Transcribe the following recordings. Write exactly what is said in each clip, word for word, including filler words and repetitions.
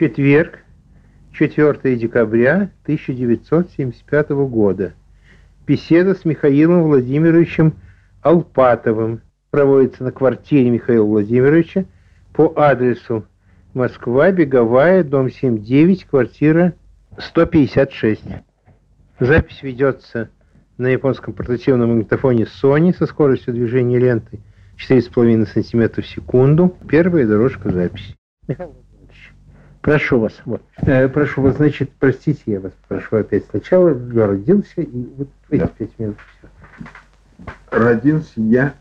Четверг, четвёртое декабря тысяча девятьсот семьдесят пятого года. Беседа с Михаилом Владимировичем Алпатовым проводится на квартире Михаила Владимировича по адресу Москва, Беговая, дом семь девять, квартира сто пятьдесят шесть. Запись ведется на японском портативном магнитофоне Sony со скоростью движения ленты четыре с половиной сантиметра в секунду. Первая дорожка записи. Михаил Владимирович, прошу вас. Вот. Э, прошу вас, значит, простите, я вас прошу опять сначала. Я родился, и вот эти пять минут все. Родился я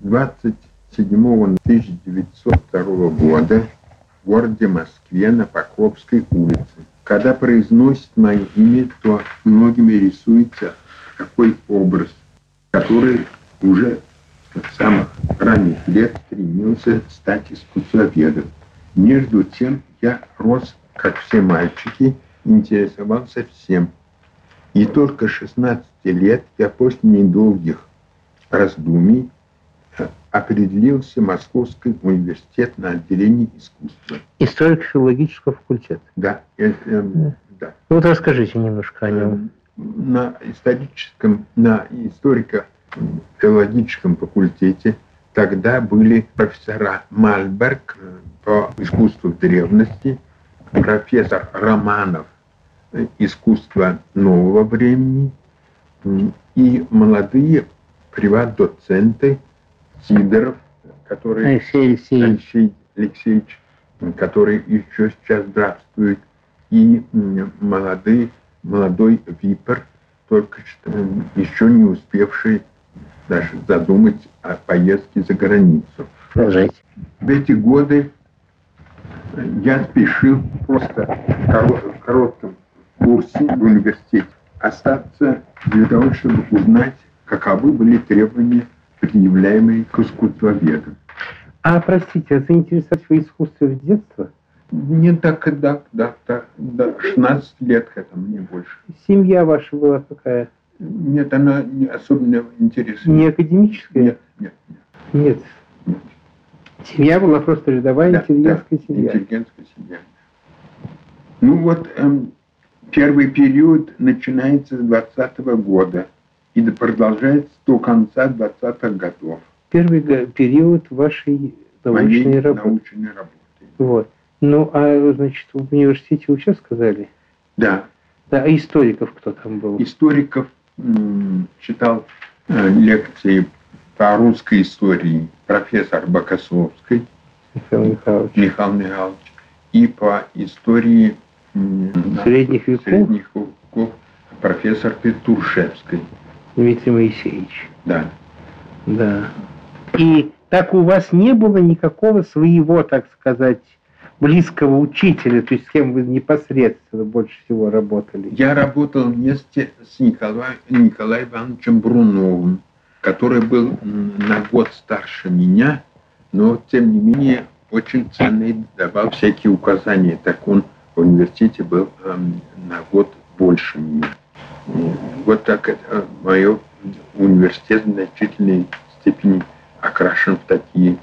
двадцать седьмого тысяча девятьсот второго года в городе Москве на Покровской улице. Когда произносят мое имя, то многими рисуется такой образ, который уже с самых ранних лет стремился стать искусствоведом. Между тем я рос, как все мальчики, интересовался всем. И только шестнадцати лет я после недолгих раздумий определился в Московский университет на отделении искусства. Историко-филологического факультета. Да. Э, э, да. да. Ну вот расскажите немножко о нем. На историческом, на историко-филологическом факультете тогда были профессора Мальберг по искусству древности, профессор Романов искусство нового времени и молодые приват-доценты Сидоров, который Алексей Алексеевич. Алексей Алексеевич, который еще сейчас здравствует, и молодой, молодой Випер, только что еще не успевший даже задумать о поездке за границу. Продолжайте. В эти годы я спешил просто в коротком, в коротком курсе в университете остаться для того, чтобы узнать, каковы были требования, предъявляемые к искусствоведам. А, простите, а заинтересовались вы искусством с детства? Не так, да, да, да, да, шестнадцать лет, это мне больше. Семья ваша была такая? Нет, она не особенно интересная. Не академическая? Нет, нет, нет. Нет. нет. Семья была просто рядовая, да, интеллигентская, да, семья. Интеллигентская семья. Ну вот, эм, первый период начинается с двадцатого года. И продолжается до конца двадцатых годов. Первый период вашей научной Моей работы. научной работы. Вот. Ну, а, значит, в университете вы все сказали? Да. Да, а историков кто там был? Историков м- читал э, лекции по русской истории профессор Бокосовский Михаил Михайлович. Михаил Михайлович. И по истории м- средних, веков? средних веков профессор Петушевский. Дмитрий Моисеевич. Да. Да. И так у вас не было никакого своего, так сказать, близкого учителя, то есть с кем вы непосредственно больше всего работали? Я работал вместе с Николаем, Николаем Ивановичем Бруновым, который был на год старше меня, но, тем не менее, очень ценный, давал всякие указания. Так он в университете был эм, на год больше меня. Вот так это, мое университет в значительной степени окрашен в такие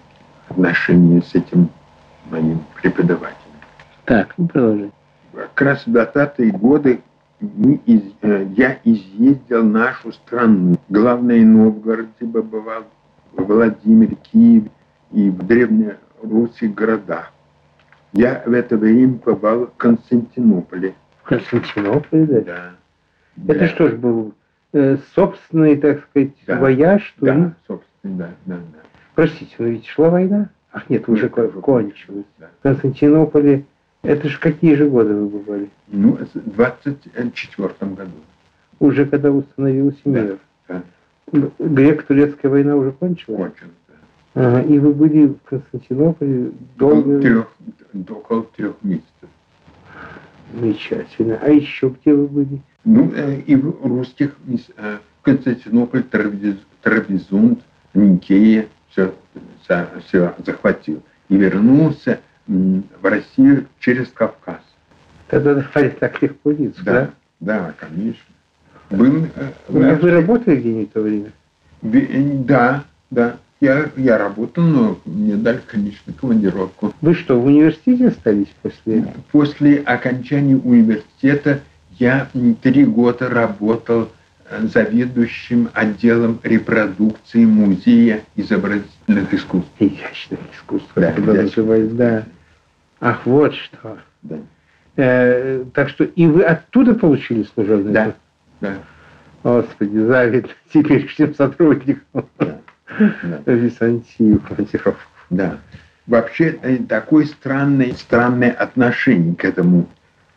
отношения с этим моим преподавателем. Так, продолжай. Как раз в двадцатые годы мы из, я изъездил нашу страну. Главное, и Новгороде побывал, во Владимире, Киеве и в древнерусских городах. Я в это время побывал в Константинополе. В Константинополе, да? Да. Это да. Что ж был э, собственный, так сказать, да. вояж? Да, ли? собственный, да, да, да. Простите, но ведь шла война? Ах, нет, нет уже кончилась. Да. В Константинополе, это же какие же годы вы бывали? Ну, в двадцать четвёртом году. Уже когда установился мир? Да, да. Грек-турецкая война уже кончилась? Кончилась, да. Ага, и вы были в Константинополе долго? До трех, до около трех месяцев. Замечательно. А еще где вы были? Ну, э, и в русских, э, Константинополь, Трабиз, Трабизунт, Никея, все, все захватил. И вернулся м, в Россию через Кавказ. Тогда захватили так легко лицо, да? Да, да, конечно. Был, э, вы, вы работали где-нибудь в то время? Да, да. я, я работал, но мне дали, конечно, командировку. Вы что, в университете остались после этого? После окончания университета я три года работал заведующим отделом репродукции музея изобразительных искусств. Изящных искусств, да, изящных. Да. Ах, вот что. Да. Э, так что и вы оттуда получили служебный? Да. Да. Господи, завидно теперь всем сотрудникам. Да. Да. Византии, командиров. Да. Вообще такое странное, странное отношение к этому.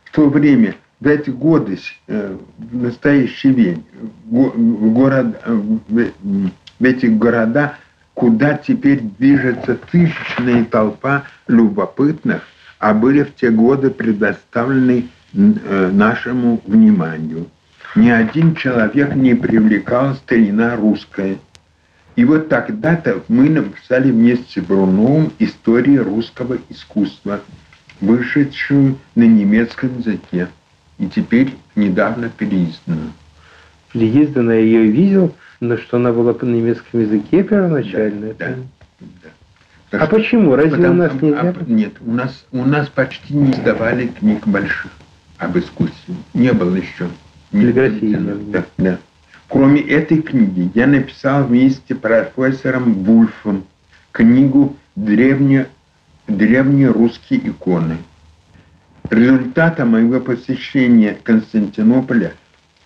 В то время, за эти годы, в настоящий день, в, город, в эти города, куда теперь движется тысячная толпа любопытных, а были в те годы предоставлены нашему вниманию. Ни один человек не привлекал старина русская. И вот тогда-то мы написали вместе с Бруновым «Историю русского искусства», вышедшую на немецком языке. И теперь недавно переиздана. Переиздана, я ее видел, но что она была по немецкому языке первоначально. Да, это... да, да. А что, почему? Разве потому, у нас нельзя? А, нет, у нас, у нас почти не издавали книг больших об искусстве. Не было еще. Библиографии. Да, да. Кроме этой книги, я написал вместе с профессором Вульфом книгу «Древние, древние русские иконы». Результатом моего посещения Константинополя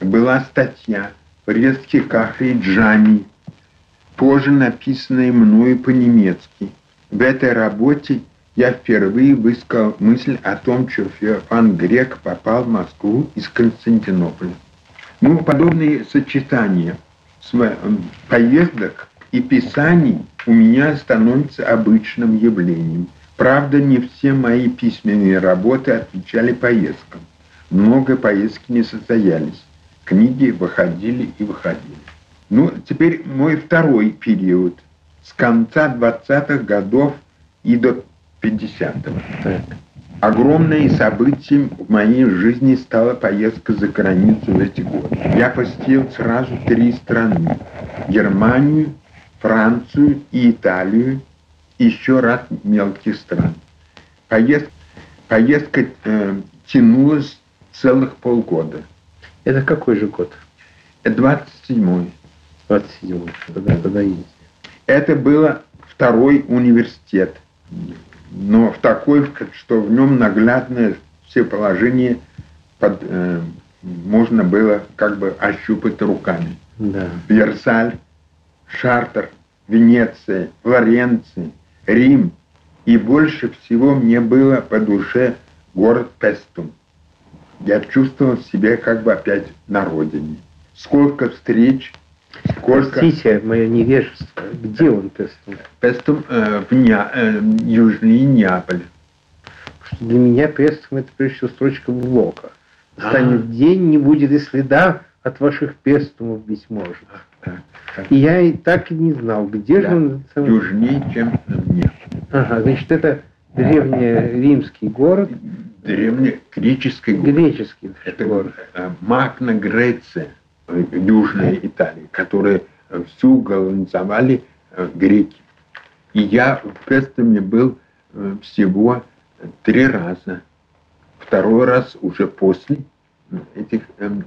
была статья «Фрески Кахри Джами», позже написанная мною по-немецки. В этой работе я впервые высказал мысль о том, что Феофан Грек попал в Москву из Константинополя. Ну, подобные сочетания поездок и писаний у меня становятся обычным явлением. Правда, не все мои письменные работы отвечали поездкам. Много поездок не состоялись. Книги выходили и выходили. Ну, теперь мой второй период. С конца двадцатых годов и до пятидесятых. Огромным событием в моей жизни стала поездка за границу в эти годы. Я посетил сразу три страны. Германию, Францию и Италию. Еще раз мелких стран. Поездка, поездка э, тянулась целых полгода. Это какой же год? двадцать седьмой. двадцать седьмой. Тогда, тогда есть. Это был второй университет. Но в такой, что в нем наглядно все положения под, э, можно было как бы ощупать руками. Да. Версаль, Шартр, Венеция, Флоренция, Рим. И больше всего мне было по душе город Пестум. Я чувствовал себя как бы опять на родине. Сколько встреч, сколько... Простите, мое невежество. Где он, Пестум? Пестум э, в Неа... э, южный Неаполь. Для меня Пестум — это прежде всего строчка Блока. Станет а -а -а. День, не будет и следа от ваших Пестумов быть может. Так, так. И я и так и не знал, где да. же он... Южнее, чем мне. Ага, значит, это древнеримский город. Древнегреческий город. Греческий это город. Магна-Греция, Южная Италия, которую всю голонизовали греки. И я в Пестуме был всего три раза. Второй раз уже после этих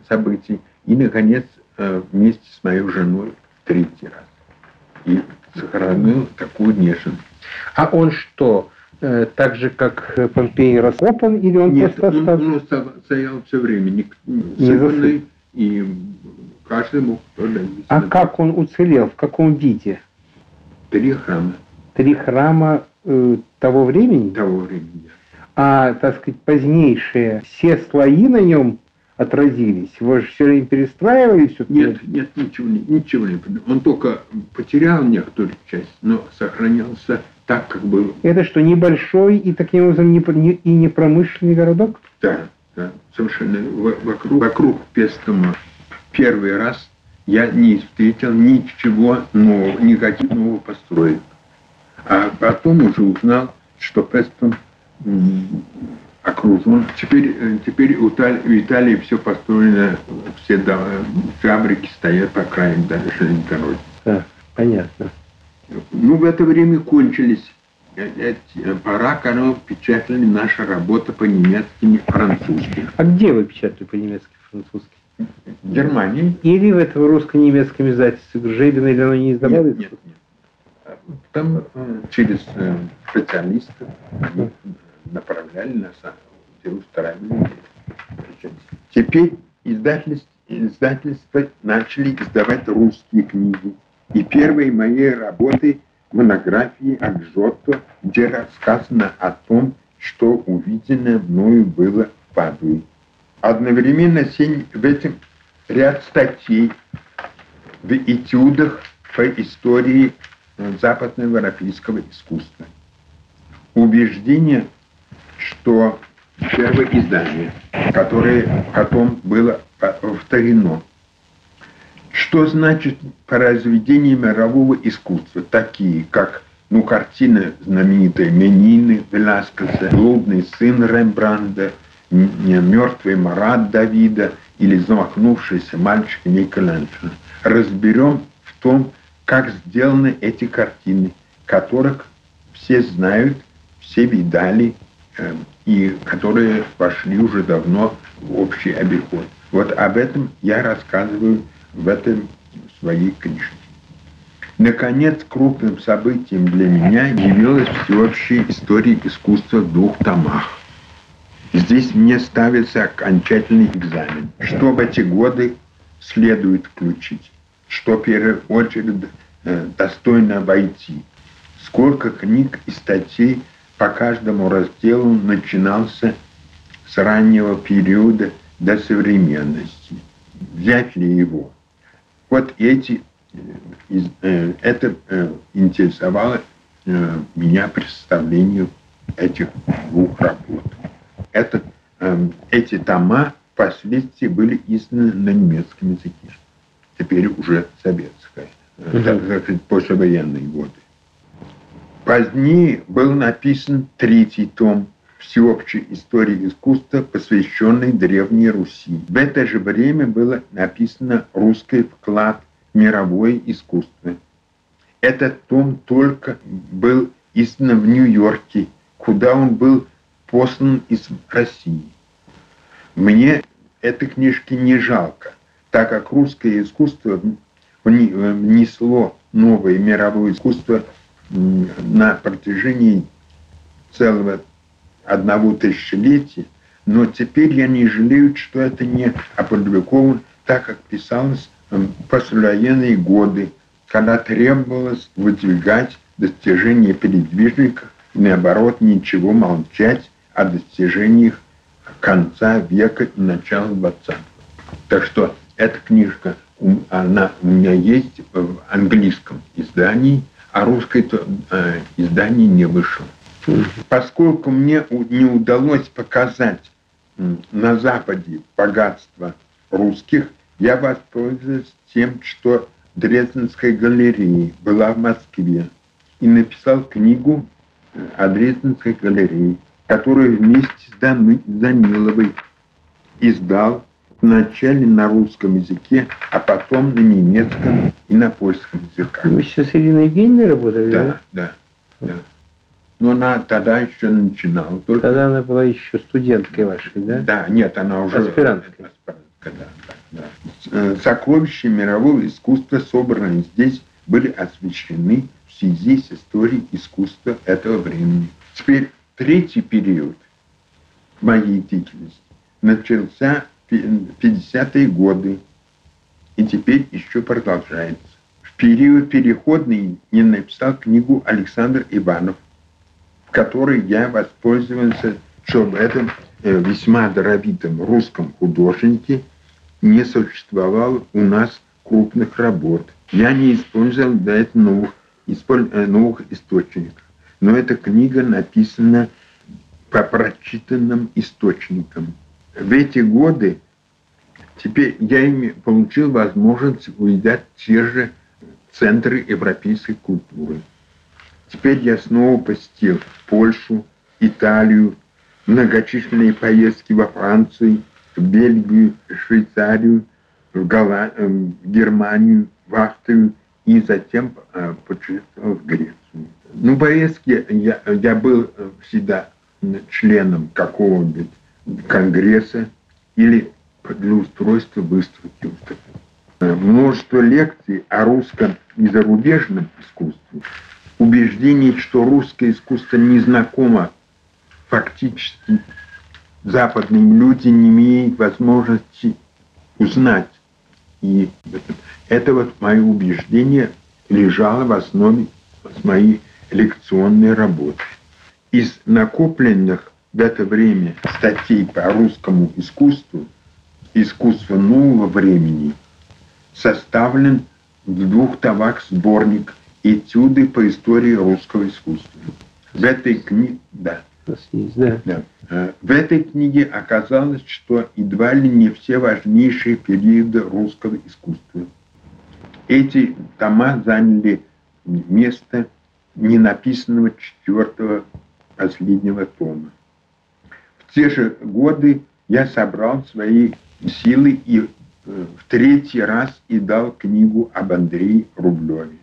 событий. И, наконец, вместе с моей женой в третий раз. И сохранил такую внешность. А он что, э, так же, как Помпеи, раскопан? Или он Нет, просто он, он, он стоял все время. Сыпанный, и каждый мог... А как он уцелел? В каком виде? Три храма. Три храма э, того времени? Того времени, да. А, так сказать, позднейшие все слои на нем... отразились. Его же все время перестраивали? Все нет, нет, ничего не, ничего не. Он только потерял некоторую часть, но сохранялся так, как был. Это что, небольшой и таким образом не, не, и непромышленный городок? Да, да, совершенно. Вокруг, вокруг Пестума первый раз я не встретил ничего нового, никаких новых построек. А потом уже узнал, что Пестум... окружен. Теперь, теперь в Италии все построено, все фабрики стоят по краям дальше дороги. Да, понятно. Ну, в это время кончились пора, когда мы печатали наша работа по немецким и французским. А где вы печатали по немецки и французски? В Германии. Или в этом русско-немецком издательстве Гржебино, или оно не издавалось? Нет, нет, нет. Там через специалистов направляли нас и устраивали. Теперь издательство, издательство начали издавать русские книги. И первые мои работы монографии Акжотто, где рассказано о том, что увиденное мною было в Падуе. Одновременно в этом ряд статей в этюдах по истории западноевропейского искусства. Убеждение, что первое издание, которое потом было повторено. Что значит произведения мирового искусства, такие как, ну, картины знаменитые Менины, Веласкеса, «Блудный сын» Рембранда, «Мертвый Марат» Давида или «Замахнувшийся мальчик» Микеланджело. Разберем в том, как сделаны эти картины, которых все знают, все видали э, и которые вошли уже давно в общий обиход. Вот об этом я рассказываю в этом своей книжке. Наконец, крупным событием для меня явилась всеобщая история искусства в двух томах. Здесь мне ставится окончательный экзамен. Что в эти годы следует включить, что в первую очередь э, достойно обойти. Сколько книг и статей по каждому разделу начинался с раннего периода до современности. Взять ли его? Вот эти, это интересовало меня представлением этих двух работ. Это, эти тома впоследствии были изданы на немецком языке. Теперь уже советская, угу. так сказать, послевоенные годы. Позднее был написан третий том всеобщей истории искусства, посвященной Древней Руси. В это же время было написано «Русский вклад в мировое искусство». Этот том только был издан в Нью-Йорке, куда он был послан из России. Мне этой книжки не жалко, так как русское искусство внесло новое мировое искусство на протяжении целого одного тысячелетия, но теперь я не жалею, что это не опубликовано, так как писалось в послевоенные годы, когда требовалось выдвигать достижения передвижников и, наоборот, ничего молчать о достижениях конца века и начала двадцатого. Так что эта книжка, она у меня есть в английском издании, а русское э, издание не вышло. Поскольку мне не удалось показать на Западе богатство русских, я воспользовался тем, что Дрезденская галерея была в Москве, и написал книгу о Дрезденской галерее, которую вместе с Даниловой издал вначале на русском языке, а потом на немецком и на польском языках. Вы сейчас с Ириной Евгеньевной работали? Да, да, да. Но она тогда еще начинала. Только... Тогда она была еще студенткой вашей, да? Да, нет, она уже... Аспиранткой. Аспиранткой, да, да. Сокровища мирового искусства, собранные здесь, были освещены в связи с историей искусства этого времени. Теперь третий период моей деятельности начался в пятидесятые годы и теперь еще продолжается. В период переходный я написал книгу «Александр Иванов», который я воспользовался, что в этом весьма даровитом русском художнике не существовало у нас крупных работ. Я не использовал для этого новых, исполь, новых источников. Но эта книга написана по прочитанным источникам. В эти годы теперь я получил возможность увидеть те же центры европейской культуры. Теперь я снова посетил Польшу, Италию, многочисленные поездки во Францию, в Бельгию, в Швейцарию, в, Голланд... в Германию, в Австрию и затем э, путешествовал в Грецию. Ну, поездки, я, я был всегда членом какого-нибудь конгресса или для устройства выставки. Множество лекций о русском и зарубежном искусстве, убеждение, что русское искусство не знакомо фактически западным людям, не имеет возможности узнать. И это вот мое убеждение лежало в основе моей лекционной работы. Из накопленных в это время статей по русскому искусству, искусство нового времени, составлен в двух томах сборник «Этюды по истории русского искусства». В этой книге, да. Да. В этой книге оказалось, что едва ли не все важнейшие периоды русского искусства. Эти тома заняли место ненаписанного четвертого последнего тома. В те же годы я собрал свои силы и в третий раз и дал книгу об Андрее Рублеве.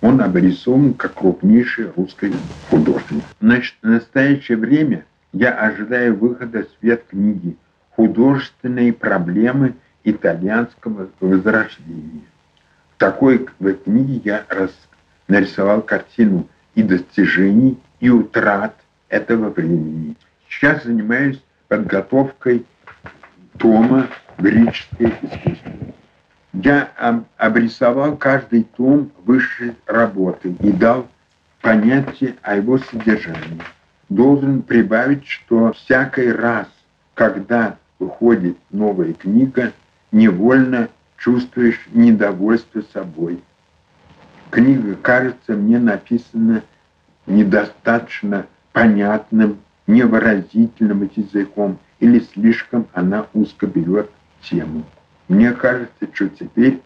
Он обрисован как крупнейший русский художник. Значит, в настоящее время я ожидаю выхода в свет книги «Художественные проблемы итальянского возрождения». В такой книге я раз нарисовал картину и достижений, и утрат этого времени. Сейчас занимаюсь подготовкой тома «Греческое искусство». Я обрисовал каждый том высшей работы и дал понятие о его содержании. Должен прибавить, что всякий раз, когда выходит новая книга, невольно чувствуешь недовольство собой. Книга кажется мне написана недостаточно понятным, невыразительным языком, или слишком она узко берет тему. Мне кажется, что теперь,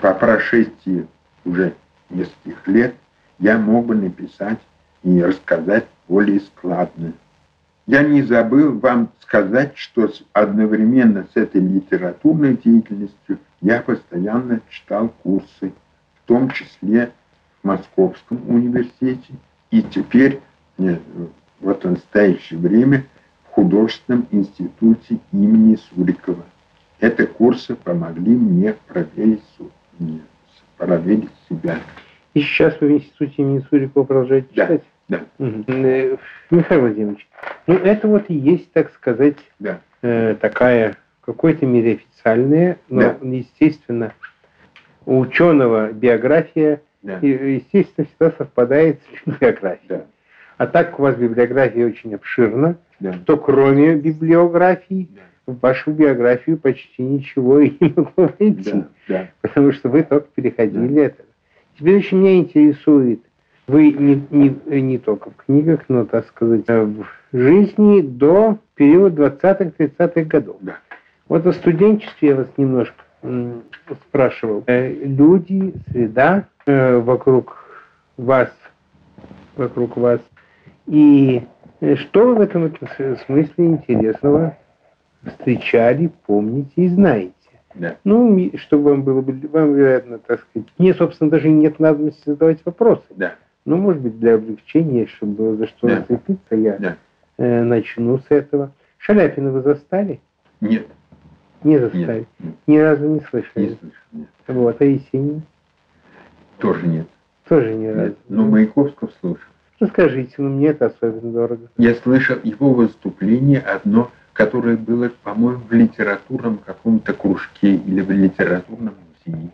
по прошествии уже нескольких лет, я мог бы написать и рассказать более складно. Я не забыл вам сказать, что одновременно с этой литературной деятельностью я постоянно читал курсы, в том числе в Московском университете, и теперь, вот в настоящее время, в Художественном институте имени Сурикова. Эти курсы помогли мне проверить, нет, проверить себя. И сейчас вы в институте имени Сурикова продолжаете да, читать? Да. Угу. Михаил Владимирович, ну это вот и есть, так сказать, да. э, такая, в какой-то мере официальная, но, да. естественно, у ученого биография, да. и, естественно, всегда совпадает с библиографией. Да. А так у вас библиография очень обширна, да. то кроме библиографии... Да. В вашу биографию почти ничего и не могло найти, да, да. потому что вы только переходили да. от этого. Теперь очень меня интересует, вы не, не, не только в книгах, но, так сказать, в жизни до периода двадцатых-тридцатых годов. Да. Вот о студенчестве я вас немножко м, спрашивал. Э, люди, среда э, вокруг вас, вокруг вас. И что в этом смысле интересного? Встречали, помните и знаете. Да. Ну, чтобы вам было бы, вам, вероятно, так сказать, мне, собственно, даже нет надобности задавать вопросы. Да. Ну, может быть, для облегчения, чтобы было за что да. зацепиться, я да. э, начну с этого. Шаляпина вы застали? Нет. Не застали? Нет. Ни разу не слышали? Не слышал, нет. Вот, а Есенин? Тоже нет. Тоже ни разу? Но Маяковского слышал. Расскажите, ну, мне это особенно дорого. Я слышал его выступление одно... которое было, по-моему, в литературном каком-то кружке или в литературном музее.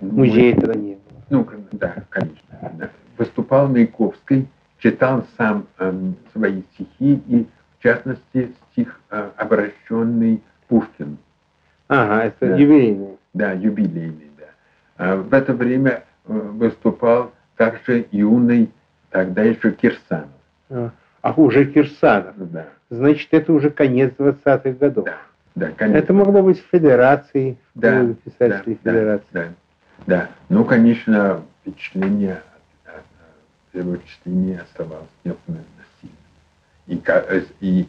Музея тогда не было. Ну, да, конечно. Да. Выступал Маяковский, читал сам э, свои стихи, и, в частности, стих, э, обращенный Пушкину. Ага, это да. юбилейный. Да, юбилейный, да. В это время выступал также юный, тогда еще Кирсанов. А. А уже Кирсанов. Да. Значит, это уже конец двадцатых годов. Да, да, конечно. Это могло быть в Федерации, в да, писателей да, Федерации. Да, да, да. Ну, конечно, впечатление, первое впечатление оставалось необыкновенно сильным. И, и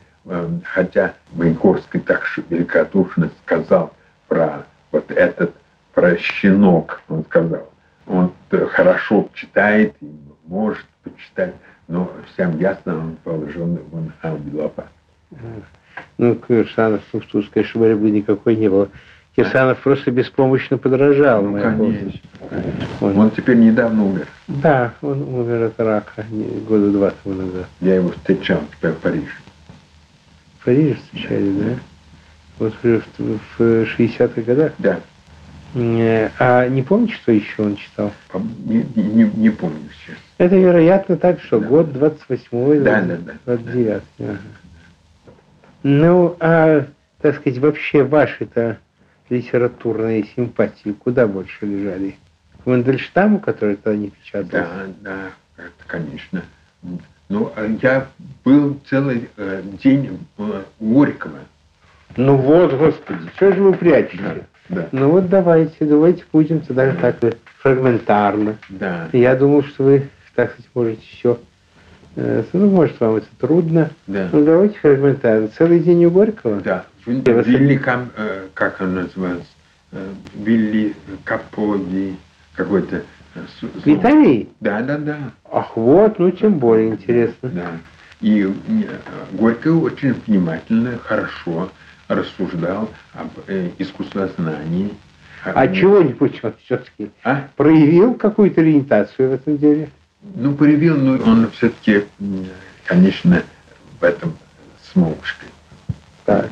хотя Маяковский так великодушно сказал про вот этот про щенок, он сказал. Он хорошо читает, может почитать, но всем ясно, он положен в анхамбе лопат. Ну, Кирсанов, тут, конечно, борьбы никакой не было. Кирсанов просто беспомощно подражал. Ну, конечно. Он... он теперь недавно умер. Да, он умер от рака года два тому назад. Я его встречал теперь в Париже. В Париже встречали, да? да? Вот в шестидесятых годах? Да. А не помните, что еще он читал? Не, не, не помню сейчас. Это, вероятно, так, что да. Год двадцать восьмой, да, двадцать девятый. Да, да. Ага. Ну, а, так сказать, вообще ваши-то литературные симпатии куда больше лежали? К Мандельштаму, который тогда не печатался? Да, да, это, конечно. Ну, я был целый э, день э, у Горького. Ну вот, господи, что же вы прячете? Да. Ну вот давайте, давайте будем тогда даже так фрагментарно. Да. Я думал, что вы, так сказать, можете еще... Э, ну, может, вам это трудно. Да. Ну, давайте фрагментарно. Целый день у Горького? Да. Вилли, кам, э, как он назывался? Э, Вилли Каподи, какой-то... Э, Виталий? Да, да, да. Ах, вот, ну, тем более интересно. Да. И э, Горький очень внимательно, хорошо рассуждал об э, искусствознании. Об... А чего-нибудь он все-таки а? проявил какую-то ориентацию в этом деле? Ну, проявил, но он все-таки, конечно, в этом с Молчкой. Да.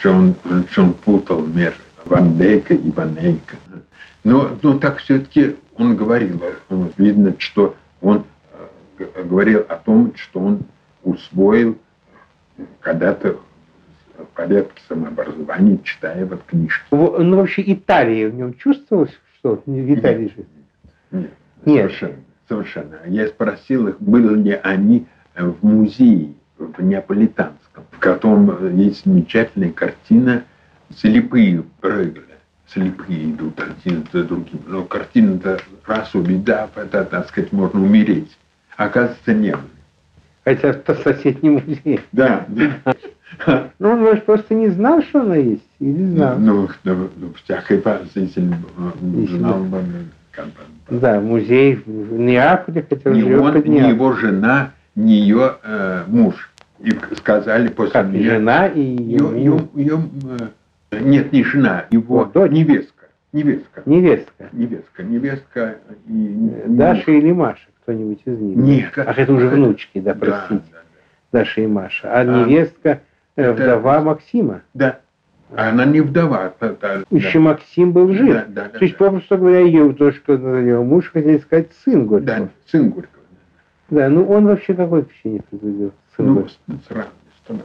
Что он, что он путал мер Ван Дейка и Ван Эйка. Но, но так все-таки он говорил. Он, видно, что он говорил о том, что он усвоил когда-то в порядке самообразования, читая вот книжки. Ну, вообще, Италия в нем чувствовалась, что в Италии же? Нет, нет. Совершенно, совершенно. Я спросил их, были ли они в музее, в Неаполитанском, в котором есть замечательная картина «Слепые прыгали». Слепые идут один за другим. Но картина-то раз увидав, это, так сказать, можно умереть. Оказывается, не было. Хотя это соседний музей. Да, да. Ну, он, может, просто не знал, что она есть, или знал? Ну, ну, ну всякой поразительной знал. Да, музей в Неаполе, хотя он живет под Неаполем. Ни его жена, ни ее э, муж. И сказали после как, меня... жена и ее... ее, ее э, нет, не жена, его вот, невестка. Невестка. Невестка. Невестка. Невестка и... Даша или Маша, кто-нибудь из них? Нет. Ах, это уже внучки, да, простите. Да, да. Даша и Маша. А, а... невестка... Вдова это... Максима. Да. Она не вдова. Да, да, еще да. Максим был жив. Да, да, да, то есть, да. Попросту говоря, ее, то, что ее муж, хотели сказать, сын Горького. Да, сын Горького. Да, ну он вообще какое впечатление произвел? Ну, странно, странно.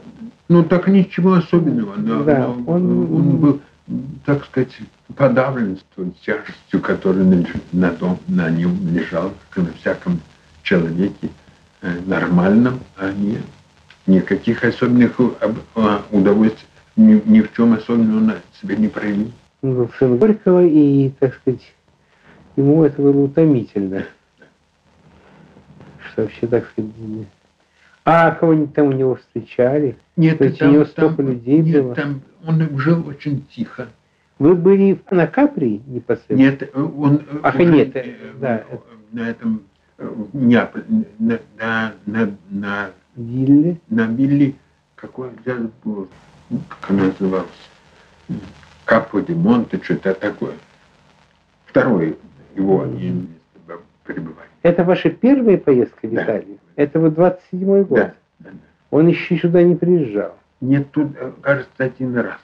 Ну, так ничего особенного. Но, да, но он... он был, так сказать, подавлен тяжестью, которая на, дом, на нем лежала, как на всяком человеке нормальном, а не... Никаких особенных удовольствий, ни, ни в чем особенного он себе не проявил. Он был сын Горького, и, так сказать, ему это было утомительно. Что вообще так сказать... А кого-нибудь там у него встречали? Нет, то есть там, у него столько там, людей нет, было? Там он жил очень тихо. Вы были на Капри непосредственно? Нет, он... Ах, уже, нет, э, да. На этом... Неаполь, на... на, на, на Вилли? На Вилли, какой взял был, как он назывался, Капо де Монте, что-то такое. Второе его mm-hmm. пребывание. Это ваша первая поездка в да. Италию? Это вот двадцать седьмой год? Да, да, да. Он еще сюда не приезжал? Нет, тут, кажется, один раз.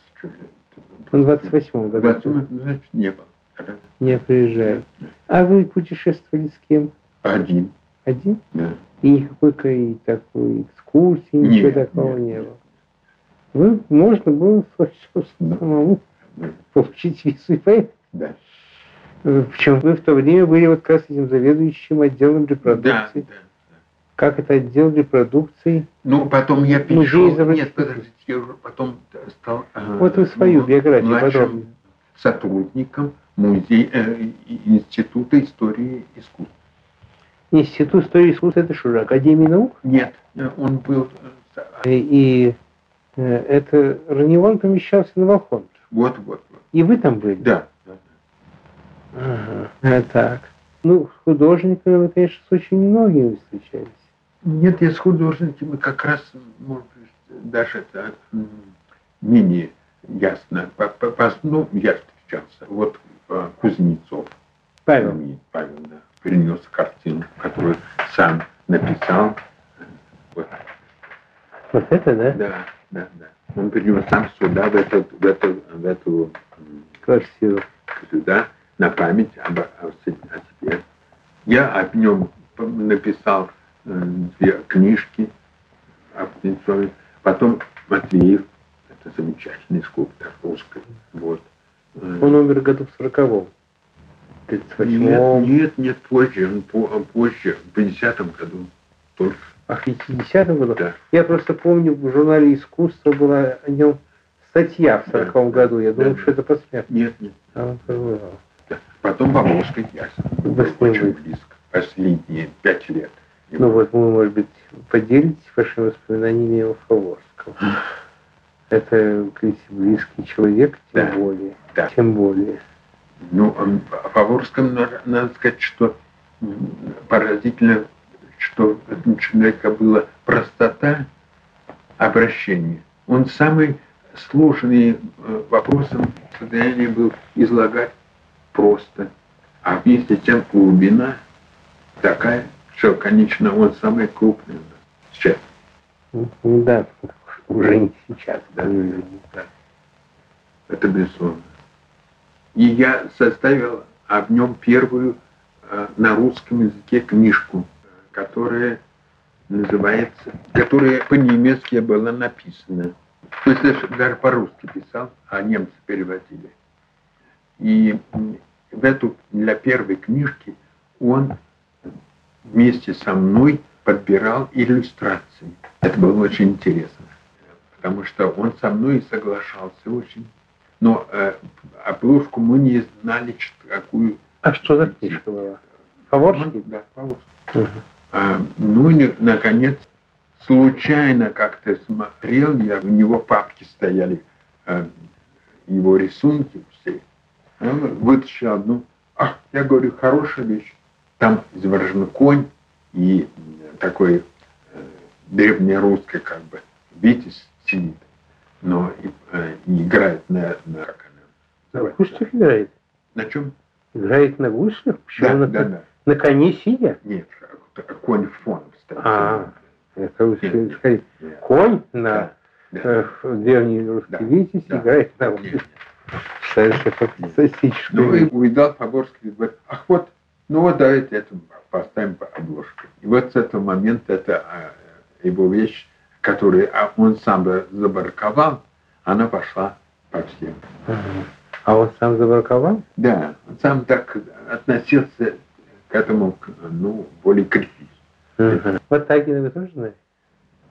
Он в двадцать восьмом году? В двадцать восьмом, значит, не был. Не приезжает. Да. А вы путешествовали с кем? Один. Один? Да. И никакой такой экскурсии, ничего нет, такого нет, не было. Вы, можно было самому да. получить визу и поехать. Да. Причем вы в то время были вот как раз этим заведующим отделом репродукции. Да, да. Как это отдел репродукции? Ну, потом я перешел. Нет, подождите, я уже потом стал... Вот вы свою ну, биографию подробно. Сотрудником музея, э, Института истории искусств. Институт истории искусства, это что же, Академия наук? Нет, он был... И, и это Раневан помещался на Волхонце. Вот, вот, вот. И вы там были? Да. Ага. А так. Ну, с художниками вы, конечно, с очень многими встречались. Нет, я с художниками как раз, может быть, даже это менее ясно. По, по, по ну, я встречался. Вот Кузнецов. Павел. Мне, Павел, да. Принес картину, которую сам написал. Вот. Вот это, да? Да, да, да. Он принес сам сюда, в эту, в эту, в эту квартиру. Сюда, на память об, о себе. Я об нем написал две книжки о Кузнецове. Потом Матвеев, это замечательный скульптор русский. Вот. Он умер в году сороковом. тридцать восьмом. Нет, нет, нет, позже, он по, позже, в пятидесятом году только. А в пятидесятом году? Да. Я просто помню, в журнале «Искусство» была о нем статья в сороковом да. году. Я да. думал, что это посмертно. Нет, нет. А он да. Потом Поволжский ясно. Очень близко. Последние пять лет. Его. Ну вот вы, может быть, поделитесь вашими воспоминаниями о Фаворском. Это близкий человек, тем да. более. Да. Тем более. Ну, о Фаворском надо, надо сказать, что поразительно, что у человека была простота обращения. Он самый сложный вопросом в состоянии был излагать просто. А вместе с тем глубина такая, что, конечно, он самый крупный сейчас. Да, уже не сейчас. Да, да. Это безусловно. И я составил об нем первую э, на русском языке книжку, которая называется, которая по-немецки была написана. То есть даже по-русски писал, а немцы переводили. И в эту, для первой книжки он вместе со мной подбирал иллюстрации. Это было очень интересно, потому что он со мной соглашался очень. Но э, обложку мы не знали, какую... А что за книжка была? Фаворский? Да, Фаворский. Угу. А, ну, не, наконец, случайно как-то смотрел я, у него папки стояли, э, его рисунки все. Он вытащил одну. А, я говорю, хорошая вещь. Там изображен конь и такой э, древнерусский, как бы, витязь сидит. Но и, э, и играет на... на, на гуслях играет? На чем? Играет на гуслях? Почему? Да, на, да, да. На коне сидя? Нет, конь фон. А, это уже сказать. Конь на древний русский витязь играет на гуслях. Ну и увидал Фаворский и говорит, ах вот, ну вот давайте это поставим по обложке. И вот с этого момента это его вещь, который он сам забарковал, она пошла по всем. А он сам забарковал? Да, он сам так относился к этому, ну, более критично. Угу. Ватагина вы тоже знаете?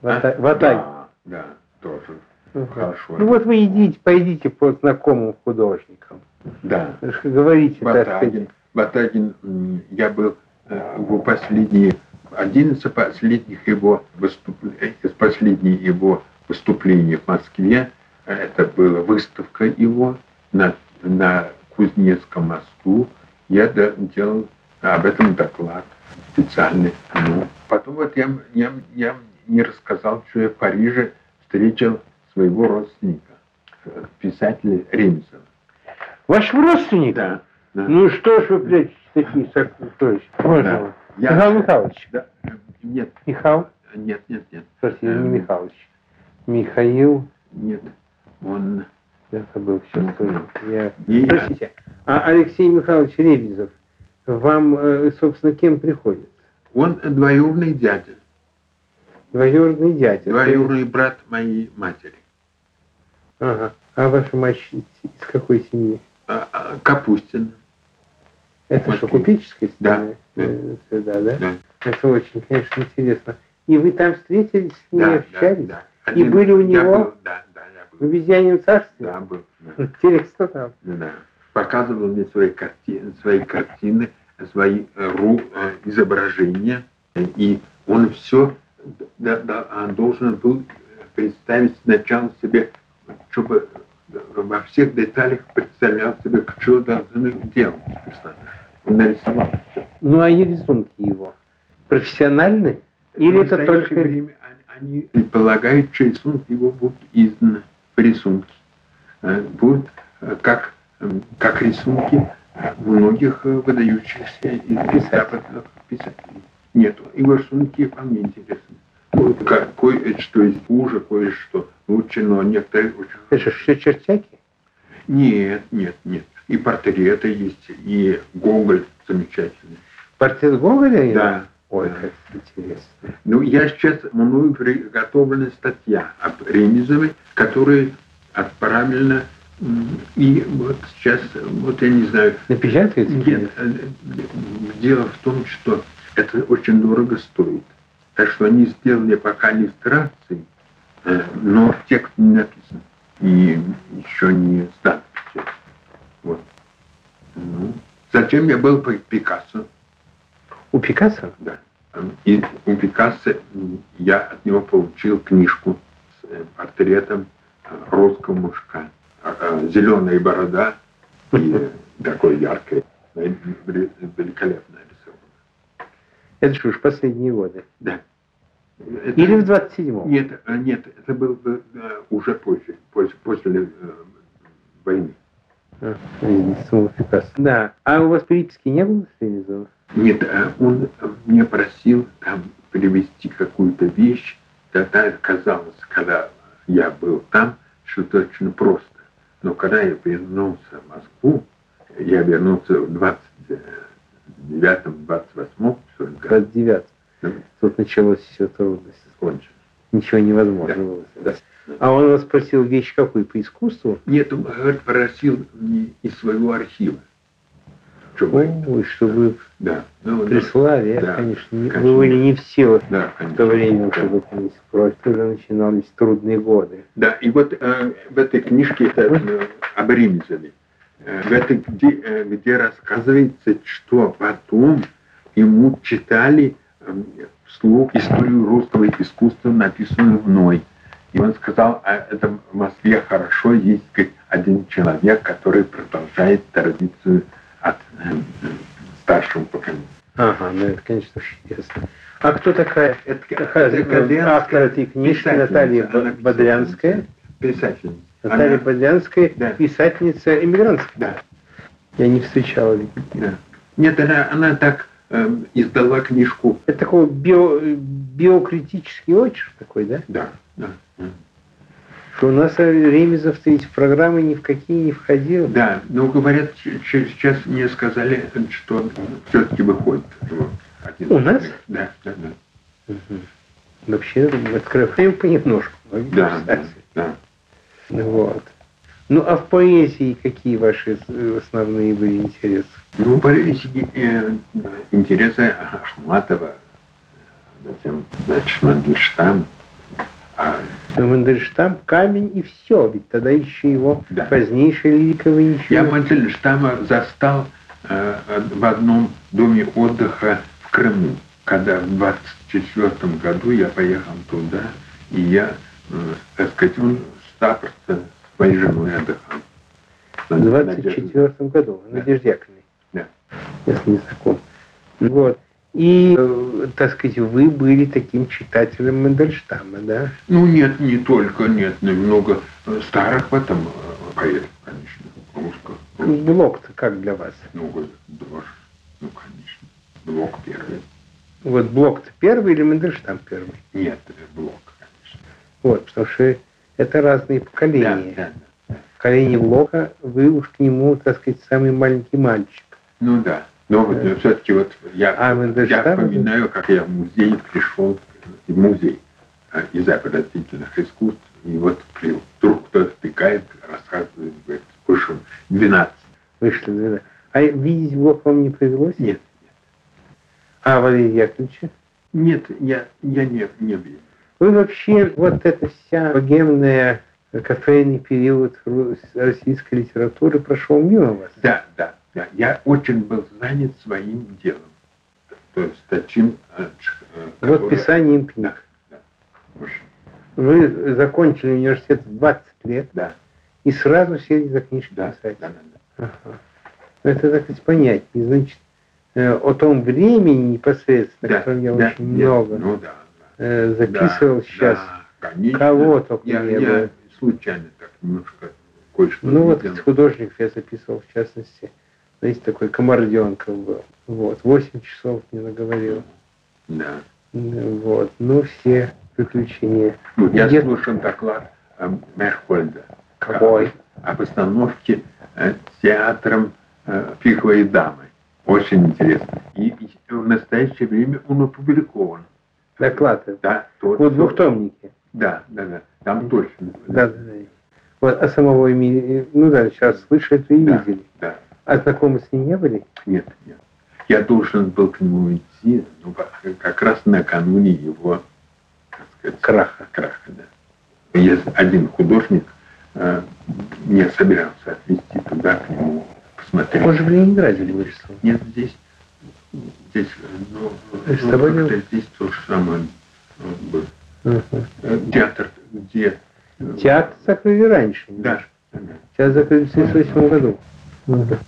Вата... А? Ватагин. Да, да, тоже. Угу. Хорошо. Ну вот вы идите, пойдите по знакомым художникам. Да. Говорите. Ватагин. Ватагин, я был в последние... Один из последних его выступлений, последних его выступлений в Москве, это была выставка его на, на Кузнецком мосту. Я делал об этом доклад специальный. Ну, потом вот я, я, я не рассказал, что я в Париже встретил своего родственника, писателя Ремизова. Вашего родственника? Да. Да. Ну что ж вы, блядь, такие сокровища? Да. Я... Михаил Михайлович? Да. Нет. Михаил? Нет, нет, нет. Простите, эм... не Михайлович. Михаил? Нет. Он... Я забыл, все скажу. Я... Я... Простите, а Алексей Михайлович Ремизов вам, собственно, кем приходит? Он двоюродный дядя. Двоюродный дядя? Двоюродный брат моей матери. Ага. А ваша мать из какой семьи? А, а, Капустина. Это что, купеческая среда? Да. Среда, да? Да. Это очень, конечно, интересно. И вы там встретились, с ней да, общались? Да, да. Один, и были у него был, да, да, был. в обезьяньем царстве? Да, был. Да. Интересно там. Да. Показывал мне свои картины, свои, картины, свои ру, изображения. И он все должен был представить сначала себе, чтобы во всех деталях представлял себе, что должны делать. Он нарисовал все. Ну, а и рисунки его профессиональны? Или это только... Время они предполагают, что рисунки его будут изданы в рисунке. Будут как, как рисунки многих выдающихся из западных писателей. Нет, его рисунки вполне интересны. Кое-что из хуже, кое-что лучше, но некоторые очень... Это все чертяки? Нет, нет, нет. И портреты есть, и Гоголь замечательный. Портрет Гоголя? Да. Ой, как интересно. Ну, я сейчас, мною приготовлена статья об Ремизовой, которая отправлена, и вот сейчас, вот я не знаю... Напечатается? Нет, дело в том, что это очень дорого стоит. Так что они сделали пока иллюстрации, но текст не написан и еще не сдан. Вот. Ну. Затем я был по Пикассо. У Пикассо? Да. И у Пикассо я от него получил книжку с портретом русского мужика. Зеленая борода и такой яркая, великолепная. Это же уж последние годы. Да. Это... Или в двадцать седьмом? Нет, нет, это было уже позже, после, после войны. А, да. А у вас переписки не было с Ремизовым? Нет, он мне просил там привезти какую-то вещь. Тогда казалось, когда я был там, что точно просто. Но когда я вернулся в Москву, я вернулся в двадцать девятом, двадцать восьмом, двадцать девятом. Да. Тут началось все трудности. Кончилось. Ничего невозможно было. Да. Да. А он вас просил вещь какую? По искусству? Нет, он просил из своего архива. Чтобы, Ой, чтобы да. прислали. Да. Я, конечно, не, конечно, вы были не в силах да, в то время, да. чтобы принести прочь. Уже начинались трудные годы. Да, и вот э, в этой книжке это, э, об Ремизове. В этой, где, где рассказывается, что потом ему читали вслух историю русского искусства, написанную мной. И он сказал, а это в Москве хорошо, есть как, один человек, который продолжает традицию от э, старшего поколения. Ага, ну это, конечно, чудесно. А кто такая автор этой книжки? Наталья Бодрянская? Писательница. Наталья Бодрянская, да. Писательница эмигрантская. Да. Я не встречала. Да. Нет, она, она так э, издала книжку. Это такой био, биокритический очерк такой, да? Да. да. Что у нас Ремизов в программы ни в какие не входил. Да, но говорят, сейчас мне сказали, что все-таки выходит. Один у нас? Да, да, да. Угу. Вообще открываем понемножку. Да, да, да. Вот. Ну, а в поэзии какие ваши основные были интересы? Ну, в поэзии э, интересы Ахматова, затем, значит, Мандельштам. А... Ну, Мандельштам, камень и все, ведь тогда еще его да. позднейшие лириковые еще... Я Мандельштама застал э, в одном доме отдыха в Крыму, когда в двадцать четвёртом году я поехал туда, и я, э, так сказать, он... Стапорта с моей женой отдыхал. В двадцать четвёртом году, в Надежде Яковлевне. Да. Если не знаком. Вот. И, так сказать, вы были таким читателем Мандельштама, да? Ну, нет, не только, нет. Много старых в этом поэтов, конечно. Блок-то как для вас? Ну, Блок, ну, конечно. Блок первый. Вот Блок-то первый или Мандельштам первый? Нет, Блок, конечно. Вот, потому что... Это разные поколения. Да, да, да. Поколение Блока, вы уж к нему, так сказать, самый маленький мальчик. Ну да. Но да. Вот, все-таки вот я, а, я вспоминаю, как я в музей пришел, в музей из изобразительных искусств, и вот вдруг кто-то втыкает, рассказывает, говорит, вышел двенадцать. Вышли двенадцать. А видеть Блок вам не повелось? Нет. нет. А Валерия Яковлевича? Нет, я, я не, не видел. Вы вообще, вот эта вся богемная, кофейный период российской литературы прошел мимо вас? Да, да, да. Я очень был занят своим делом. То есть таким... Вот который... писанием книг. Да, да. Вы закончили университет в двадцать лет. Да. И сразу сели за книжку. Да, да, да. Ага. Это, так сказать, понятнее. Значит, о том времени непосредственно, да, о котором я да, очень нет, много ну, да, да, записывал да, сейчас, да, кого только я, не было. Случайно так немножко кое-что. Ну вот художников я записывал, в частности, знаете, такой Комарденков был. Вот, восемь часов не наговорил. Да. Вот, ну все приключения. Ну, я Где... слушал доклад Мейерхольда. Какой? О постановке театром «Пиковой дамы». Очень интересно. И, и в настоящее время он опубликован. Доклад. Да. Тот, вот в двухтомнике. Да, да, да. Там точно. Да, да, да. Вот о самого имени, ну да, сейчас слышали и да, видели. Да. А знакомы с ним не были? Нет, нет. Я должен был к нему идти, ну, как раз накануне его, так сказать, краха. краха да. Я один художник э, не собирался отвезти туда к нему, посмотреть. Может, в Ленинграде не вырисовал? Нет, здесь, здесь, ну, ну здесь то же самое было. Uh-huh. Театр, где... Театр закрыли раньше. Да. Сейчас закрыли в тысяча девятьсот семьдесят восьмом году. Uh-huh.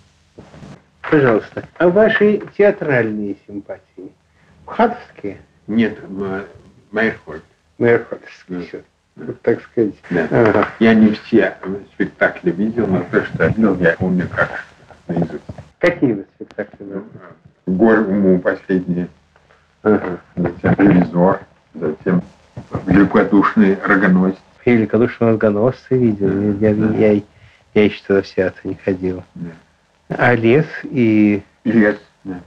Пожалуйста. А ваши театральные симпатии? Хатовские? Нет, Мейерхольд. Мейерхольдские еще. Да. Вот так сказать. Да. Ага. Я не все спектакли видел, но то, что одел, я помню как наизусть. Какие вы спектакли? Ну, Горькому последний. Ага. Затем «Ревизор». Затем «Великодушный рогоносец». «Великодушного рогоносца» видел. Да. Я, да. Я, я еще туда в театр не ходил. Да. А лес и... Лес, да.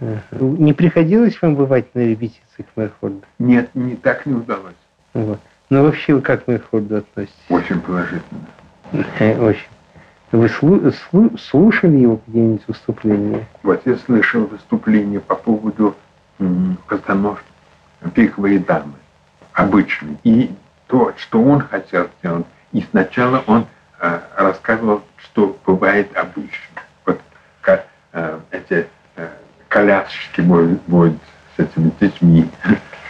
Ага. Не приходилось вам бывать на репетициях Мейерхольда? Нет, не так не удалось. Вот. Ну, вообще, вы как к Мейерхольду относитесь? Очень положительно. Очень. Вы слу- слу- слушали его какие-нибудь выступления? Вот, я слышал выступление по поводу м- постановки «Пиковые дамы». Обычной. И то, что он хотел сделать. И сначала он э, рассказывал, что бывает обычно. Эти колясочки будут с этими детьми.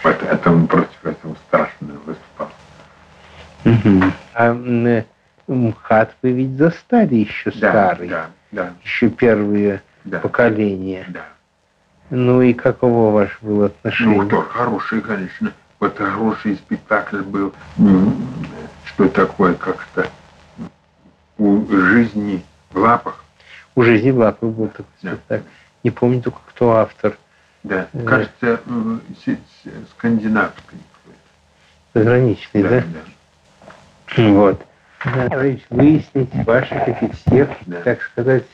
Вот это он против этого страшно выступал. Угу. А МХАТ вы ведь застали еще да, старый, да, да. еще первые да. поколения. Да. Ну и каково ваше было отношение? Ну, кто хороший, конечно. Вот хороший спектакль был. Что такое как-то у жизни в лапах. У жизни в лапах был такой спектакль. Да. Не помню только, кто автор. Да, э- кажется, скандинавский. Заграничный, да? Да, да. Вот. Да. Выяснить ваши, как и всех, да. так сказать,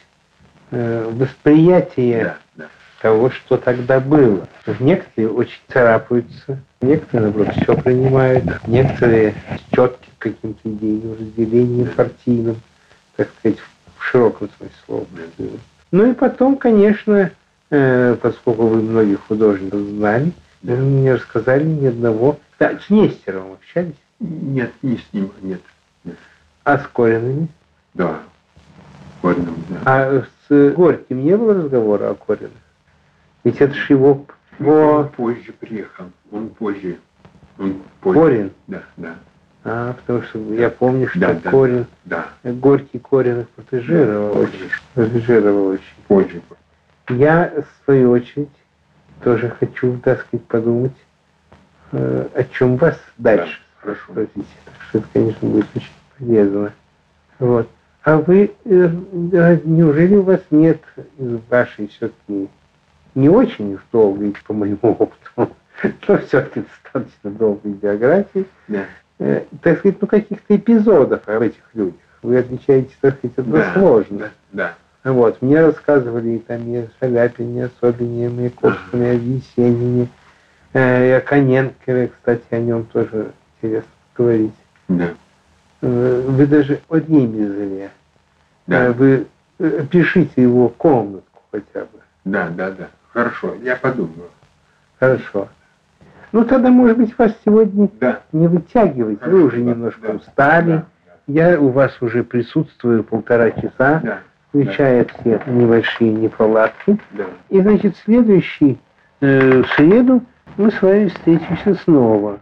восприятие да, да. того, что тогда было. Некоторые очень царапаются, некоторые, наоборот, все принимают, да. некоторые с четким каким-то идейным разделением да. партийным, так сказать, в широком смысле слова. Да. Ну и потом, конечно, э, поскольку вы многих художников знали, да. вы мне рассказали ни одного... Да, с Нестеровым общались? Нет, не с ним, нет. нет. А с Кориными? Да, с Кориным, да. А с Горьким не было разговора о Коринах? Ведь это же его... Он позже приехал, он позже. Он позже. Корин? Да, да. А, потому что я помню, что да, Корин, да, да. Горький Корин протежировал да, очень. Протежировал очень. Позже. Я, в свою очередь, тоже хочу, так сказать, подумать, э, о чем вас дальше да, спросите. Так что это, конечно, будет очень полезно. Вот. А вы, э, э, неужели у вас нет из вашей все-таки не очень долгой, по моему опыту, но все-таки достаточно долгой биографии, да. Э, так сказать, ну каких-то эпизодов об этих людях. Вы отвечаете, так сказать, односложно. Да, да. Вот. Мне рассказывали и там и о Шаляпине, и о Собине, и о Маяковском, и о Есенине, э, и о Коненкове, кстати, о нем тоже интересно говорить. Да. Э, вы даже о Ремизове. Да. Э, вы пишите его комнатку хотя бы. Да, да, да. Хорошо, я подумаю. Хорошо. Ну, тогда, может быть, вас сегодня да. не вытягивать. Хорошо, вы уже немножко да, устали. Да, да. Я у вас уже присутствую полтора часа, да, включая да. все небольшие неполадки. Да. И, значит, в следующий, э, в среду мы с вами встретимся снова.